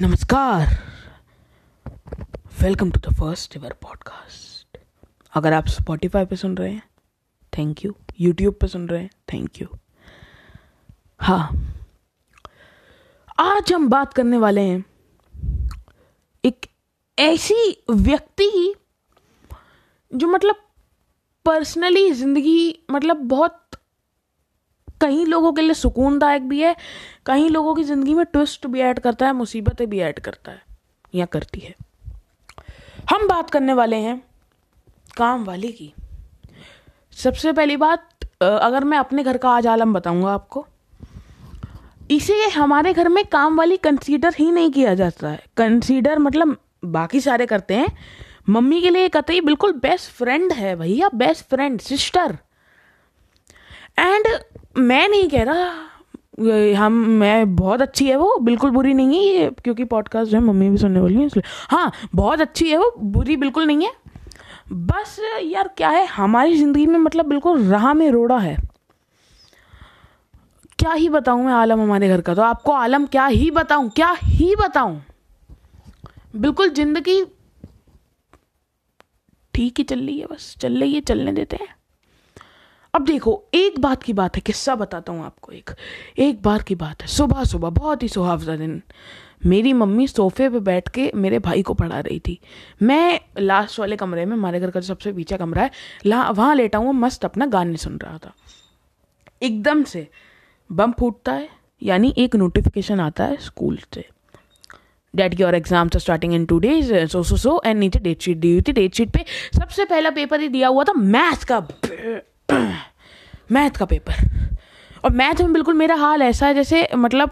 नमस्कार, welcome to the first ever podcast. अगर आप स्पॉटिफाई पे सुन रहे हैं थैंक यू, यूट्यूब पे सुन रहे हैं थैंक यू। हाँ, आज हम बात करने वाले हैं एक ऐसी व्यक्ति की जो मतलब पर्सनली जिंदगी मतलब बहुत कई लोगों के लिए सुकूनदायक भी है, कई लोगों की ज़िंदगी में ट्विस्ट भी ऐड करता है, मुसीबतें भी ऐड करता है या करती है। हम बात करने वाले हैं काम वाले की। सबसे पहली बात, अगर मैं अपने घर का आज आलम बताऊंगा आपको, इसे हमारे घर में काम वाली कंसीडर ही नहीं किया जाता है। कंसीडर मतलब बाकी सारे करते हैं, मम्मी के लिए कहते हैं बिल्कुल बेस्ट फ्रेंड है भैया, बेस्ट फ्रेंड, सिस्टर। एंड मैं नहीं कह रहा मैं बहुत अच्छी है वो, बिल्कुल बुरी नहीं है ये, क्योंकि पॉडकास्ट जो है मम्मी भी सुनने वाली है इसलिए। हाँ, बहुत अच्छी है वो, बुरी बिल्कुल नहीं है। बस यार क्या है, हमारी ज़िंदगी में मतलब बिल्कुल राह में रोड़ा है। क्या ही बताऊँ मैं आलम हमारे घर का, तो आपको आलम क्या ही बताऊँ। बिल्कुल ज़िंदगी ठीक ही चल रही है, बस चल रही है, चलने देते हैं। अब देखो, एक बात की बात है, किस्सा बताता हूँ आपको। एक बार की बात है, सुबह सुबह बहुत ही सुहावना दिन, मेरी मम्मी सोफे पे बैठ के मेरे भाई को पढ़ा रही थी। मैं लास्ट वाले कमरे में, हमारे घर का जो सबसे पीछे कमरा है, वहाँ लेटा हुआ मस्त अपना गाने सुन रहा था। एकदम से बम फूटता है, यानी एक नोटिफिकेशन आता है स्कूल से, डैड की और exams starting in 2 days, so and नीचे डेट शीट दी हुई थी। डेट शीट पे सबसे पहला पेपर ही दिया हुआ था मैथ का पेपर। और मैथ में बिल्कुल मेरा हाल ऐसा है जैसे मतलब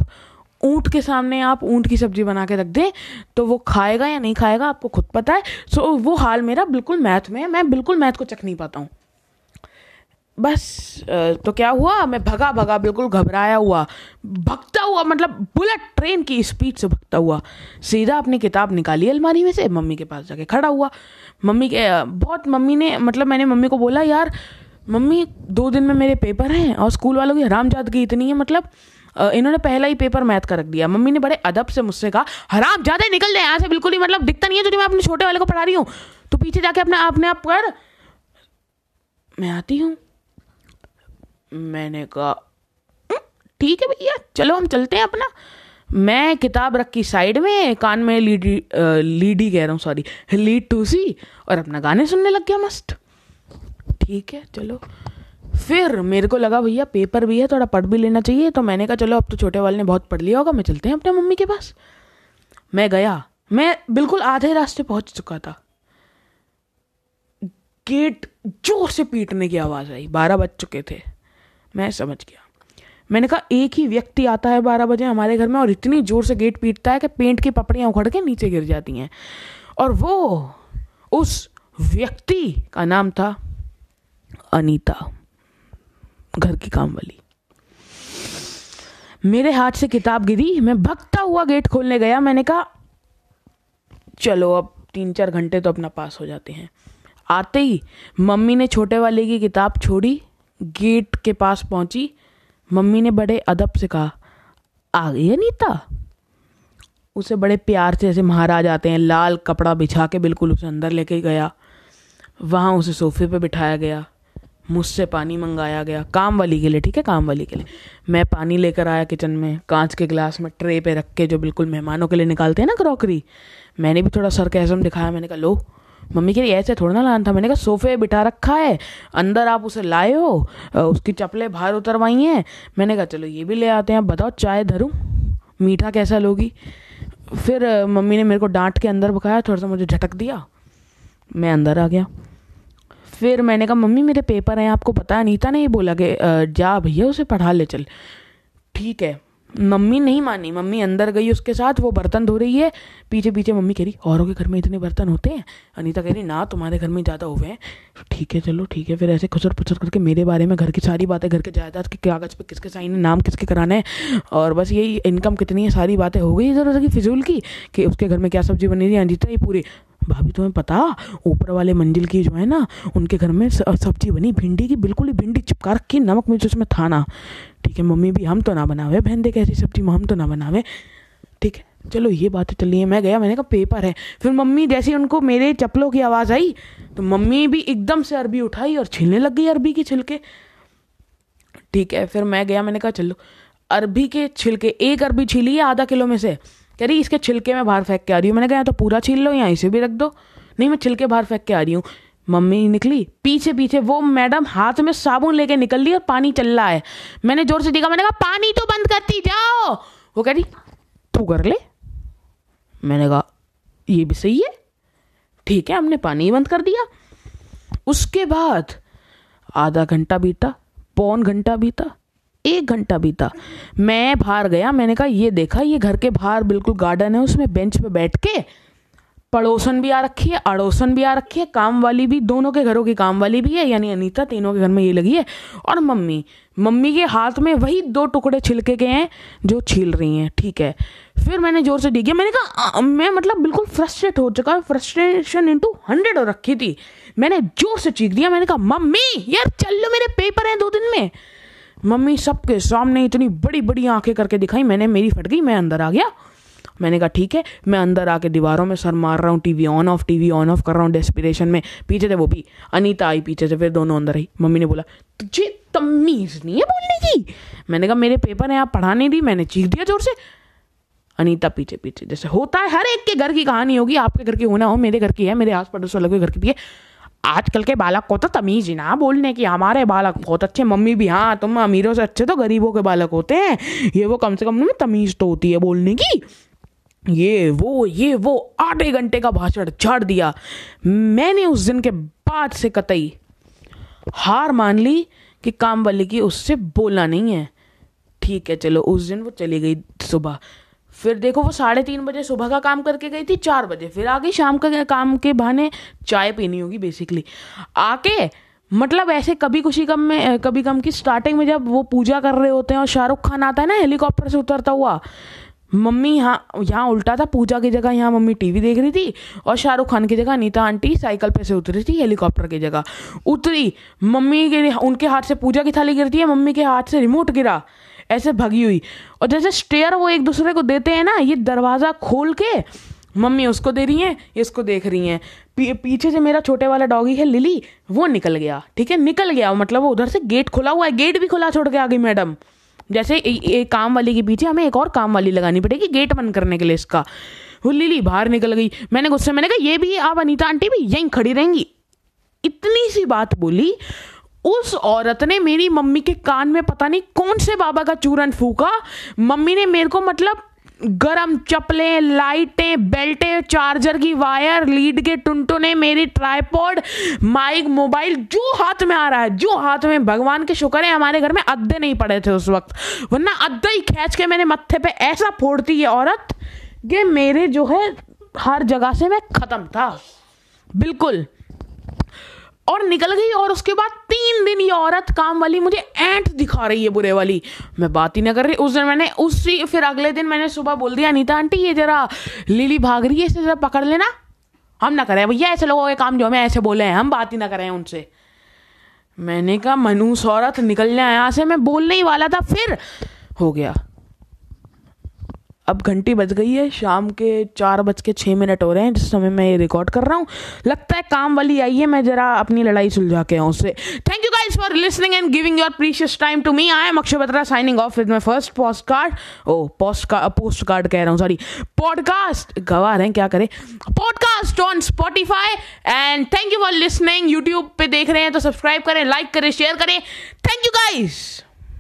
ऊंट के सामने आप ऊंट की सब्जी बना के रख दें तो वो खाएगा या नहीं खाएगा आपको खुद पता है। सो वो हाल मेरा बिल्कुल मैथ में है, मैं बिल्कुल मैथ को चख नहीं पाता हूँ। बस तो क्या हुआ, मैं भगा बिल्कुल घबराया हुआ, भगता हुआ मतलब बुलेट ट्रेन की स्पीड से भगता हुआ, सीधा अपनी किताब निकाली अलमारी में से, मम्मी के पास जाके खड़ा हुआ। मैंने मम्मी को बोला, यार मम्मी 2 दिन में मेरे पेपर हैं और स्कूल वालों की हरामजादगी इतनी है, मतलब इन्होंने पहला ही पेपर मैथ का रख दिया। मम्मी ने बड़े अदब से मुझसे कहा, हरामजादे निकल जाए यहाँ से, बिल्कुल ही मतलब दिखता नहीं है जो मैं अपने छोटे वाले को पढ़ा रही हूँ, तो पीछे जाके अपने आप पर मैं आती हूँ। मैंने कहा ठीक है भैया, चलो हम चलते हैं अपना। मैं किताब रखी साइड में, कान में लीड टूसी और अपना गाने सुनने लग गया मस्त। ठीक है चलो, फिर मेरे को लगा भैया पेपर भी है, थोड़ा पढ़ भी लेना चाहिए, तो मैंने कहा चलो अब तो छोटे वाले ने बहुत पढ़ लिया होगा, मैं चलते हैं अपने मम्मी के पास। मैं गया, मैं बिल्कुल आधे रास्ते पहुंच चुका था, गेट जोर से पीटने की आवाज़ आई, 12 बज चुके थे। मैं समझ गया, मैंने कहा एक ही व्यक्ति आता है 12 बजे हमारे घर में और इतनी जोर से गेट पीटता है कि पेंट की पपड़ियाँ उखड़ के नीचे गिर जाती हैं, और वो उस व्यक्ति का नाम था अनीता, घर की काम वाली। मेरे हाथ से किताब गिरी, मैं भगता हुआ गेट खोलने गया। मैंने कहा चलो अब 3-4 घंटे तो अपना पास हो जाते हैं। आते ही मम्मी ने छोटे वाले की किताब छोड़ी, गेट के पास पहुंची, मम्मी ने बड़े अदब से कहा, आ गई अनीता। उसे बड़े प्यार से, जैसे महाराज आते हैं, लाल कपड़ा बिछा के बिल्कुल उसे अंदर लेके गया। वहाँ उसे सोफे पे बिठाया गया, मुझसे पानी मंगाया गया, काम वाली के लिए, ठीक है, काम वाली के लिए। मैं पानी लेकर आया किचन में, कांच के गिलास में ट्रे पे रख के, जो बिल्कुल मेहमानों के लिए निकालते हैं ना क्रॉकरी। मैंने भी थोड़ा सरकैज़म दिखाया, मैंने कहा लो, मम्मी के लिए ऐसे थोड़ा ना लाना था। मैंने कहा सोफे बिठा रखा है, अंदर आप उसे लाए हो, उसकी चप्पलें बाहर उतरवाई हैं। मैंने कहा चलो ये भी ले आते हैं, बताओ चाय धरूँ, मीठा कैसा लोगी। फिर मम्मी ने मेरे को डांट के अंदर बुलाया, थोड़ा सा मुझे झटक दिया, मैं अंदर आ गया। फिर मैंने कहा मम्मी मेरे पेपर हैं, आपको पता है, अनीता ने ये बोला कि जा भैया उसे पढ़ा ले चल। ठीक है, मम्मी नहीं मानी, मम्मी अंदर गई उसके साथ, वो बर्तन धो रही है, पीछे पीछे मम्मी कह रही औरों के घर में इतने बर्तन होते हैं, अनीता कह रही ना तुम्हारे घर में ज़्यादा हुए हैं। ठीक है चलो ठीक है, फिर ऐसे खुसर पुसर करके मेरे बारे में, घर की सारी बातें, घर के जायदाद के कागज़ पे किसके साइन है, नाम किसके कराना है, और बस यही इनकम कितनी है, सारी बातें हो गई इधर उधर की फिजूल की, कि उसके घर में क्या सब्जी बनी रही है। अनीता ये पूरी, भाभी तुम्हें पता ऊपर वाले मंजिल की जो है ना, उनके घर में सब्जी बनी भिंडी की, बिल्कुल ही भिंडी चिपका रखी, नमक मिर्च उसमें था ना। ठीक है मम्मी भी, हम तो ना बनावे बहन दे कैसी सब्जी, हम तो ना बनावे। ठीक है, चलो ये बातें चल रही है। मैं गया, मैंने कहा पेपर है। फिर मम्मी जैसे उनको मेरे चप्पलों की आवाज़ आई तो मम्मी भी एकदम से अरबी उठाई और छीलने लग गई अरबी के छिलके। ठीक है, फिर मैं गया, मैंने कहा चलो अरबी के छिलके, एक अरबी छीली है आधा किलो में से। कह रही इसके छिलके मैं बाहर फेंक के आ रही हूँ। मैंने कहा तो पूरा छील लो या इसे भी रख दो। नहीं, मैं छिलके बाहर फेंक के आ रही हूँ। मम्मी निकली पीछे पीछे, वो मैडम हाथ में साबुन लेके निकल ली और पानी चल रहा है। मैंने जोर से देखा, मैंने कहा पानी तो बंद करती जाओ। वो कह रही तू कर ले। मैंने कहा ये भी सही है, ठीक है। हमने पानी बंद कर दिया। उसके बाद आधा घंटा बीता, पौन घंटा बीता, एक घंटा बीता। मैं बाहर गया, मैंने कहा ये देखा, ये घर के बाहर बिल्कुल गार्डन है, उसमें बेंच पे बैठ के पड़ोसन भी आ रखी है, अड़ोसन भी आ रखी है, काम वाली भी, दोनों के घरों की काम वाली भी है, यानी अनीता, तीनों के घर में ये लगी है। और मम्मी के हाथ में वही दो टुकड़े छिलके के हैं जो छील रही हैं। ठीक है, फिर मैंने जोर से डीगे, मैंने कहा मैं मतलब बिल्कुल फ्रस्ट्रेट हो चुका, फ्रस्ट्रेशन 100 हो रखी थी। मैंने जोर से चीख दिया, मैंने कहा मम्मी यार चल लो, मेरे पेपर हैं 2 दिन में। मम्मी सबके सामने इतनी बड़ी बड़ी आंखें करके दिखाई। मैंने मेरी फट गई, मैं अंदर आ गया। मैंने कहा ठीक है। मैं अंदर आके दीवारों में सर मार रहा हूँ, टीवी ऑन ऑफ कर रहा हूँ डेस्पिरेशन में। पीछे से वो भी अनीता आई पीछे से, फिर दोनों अंदर आई। मम्मी ने बोला तुझे तमीज़ नहीं है बोलने की। मैंने कहा मेरे पेपर हैं, आप पढ़ा नहीं दी। मैंने चीख दिया जोर से। अनीता पीछे पीछे, जैसे होता है हर एक के घर की कहानी होगी, आपके घर की होना हो, मेरे घर की है, मेरे आस पड़ोस वाले घर की भी है। आजकल के बालक को तो तमीज़ ही ना बोलने की, हमारे बालक बहुत अच्छे। मम्मी भी, हाँ तुम अमीरों से अच्छे तो गरीबों के बालक होते हैं, ये वो, कम से कम तमीज़ तो होती है बोलने की, ये वो। 8 घंटे का भाषण झाड़ दिया। मैंने उस दिन के बाद से कतई हार मान ली कि काम वाली की उससे बोला नहीं है। ठीक है चलो, उस दिन वो चली गई सुबह। फिर देखो वो 3:30 बजे सुबह का काम करके गई थी, 4 बजे फिर आ गई शाम का काम के बहाने, चाय पीनी होगी बेसिकली आके। मतलब ऐसे कभी खुशी कम में कभी गम की स्टार्टिंग में जब वो पूजा कर रहे होते हैं और शाहरुख खान आता है ना हेलीकॉप्टर से उतरता हुआ, मम्मी यहाँ उल्टा था, पूजा की जगह यहाँ मम्मी टीवी देख रही थी और शाहरुख खान की जगह अनीता आंटी साइकिल पे से उतरी थी हेलीकॉप्टर की जगह उतरी। मम्मी के उनके हाथ से पूजा की थाली गिरती है, मम्मी के हाथ से रिमोट गिरा, ऐसे भगी हुई। और जैसे स्टेयर वो एक दूसरे को देते हैं ना, ये दरवाज़ा खोल के मम्मी उसको दे रही हैं, इसको देख रही हैं। पीछे से मेरा छोटे वाला डॉगी है लिली, वो निकल गया। ठीक है, निकल गया मतलब वो उधर से गेट खुला हुआ है, गेट भी खुला छोड़ के आ गई मैडम। जैसे एक काम वाली के पीछे हमें एक और काम वाली लगानी पड़ेगी गेट बंद करने के लिए इसका। वो लिली बाहर निकल गई। मैंने गुस्से में कहा ये भी आप अनीता आंटी भी यहीं खड़ी रहेंगी। इतनी सी बात बोली उस औरत ने। मेरी मम्मी के कान में पता नहीं कौन से बाबा का चूरन फूका। मम्मी ने मेरे को मतलब गरम चप्पलें, लाइटें, बेल्टें, चार्जर की वायर, लीड के टुनटुने, मेरी ट्राईपॉड, माइक, मोबाइल, जो हाथ में आ रहा है, जो हाथ में। भगवान के शुक्र है हमारे घर में अद्दे नहीं पड़े थे उस वक्त, वरना अद्दा ही खींच के मैंने मत्थे पे ऐसा फोड़ती ये औरत कि मेरे जो है हर जगह से मैं खत्म था बिल्कुल। और निकल गई। और उसके बाद 3 दिन ये औरत काम वाली मुझे ऐंठ दिखा रही है बुरे वाली, मैं बात ही ना कर रही। उस दिन मैंने उसी फिर अगले दिन मैंने सुबह बोल दिया अनीता आंटी ये जरा लिली भाग रही है, इसे जरा पकड़ लेना। हम ना करें भैया ऐसे लोगों के काम जो हमें ऐसे बोले हैं, हम बात ही ना करें उनसे। मैंने कहा मनुष्य औरत निकलने आया से, मैं बोलने ही वाला था फिर हो गया। अब घंटी बज गई है, शाम के 4:06 हो रहे हैं जिस समय मैं ये रिकॉर्ड कर रहा हूँ। लगता है काम वाली आई है, मैं जरा अपनी लड़ाई सुलझा के आऊँ उससे। Thank you guys for listening and giving your precious time to me. I am Akshay Batra signing off with my first postcard कह रहा हूँ, सॉरी पॉडकास्ट। गवार हैं क्या करें, podcast on Spotify. And thank you for listening. YouTube पे देख रहे हैं तो सब्सक्राइब करें, लाइक करें, शेयर करें। Thank you guys.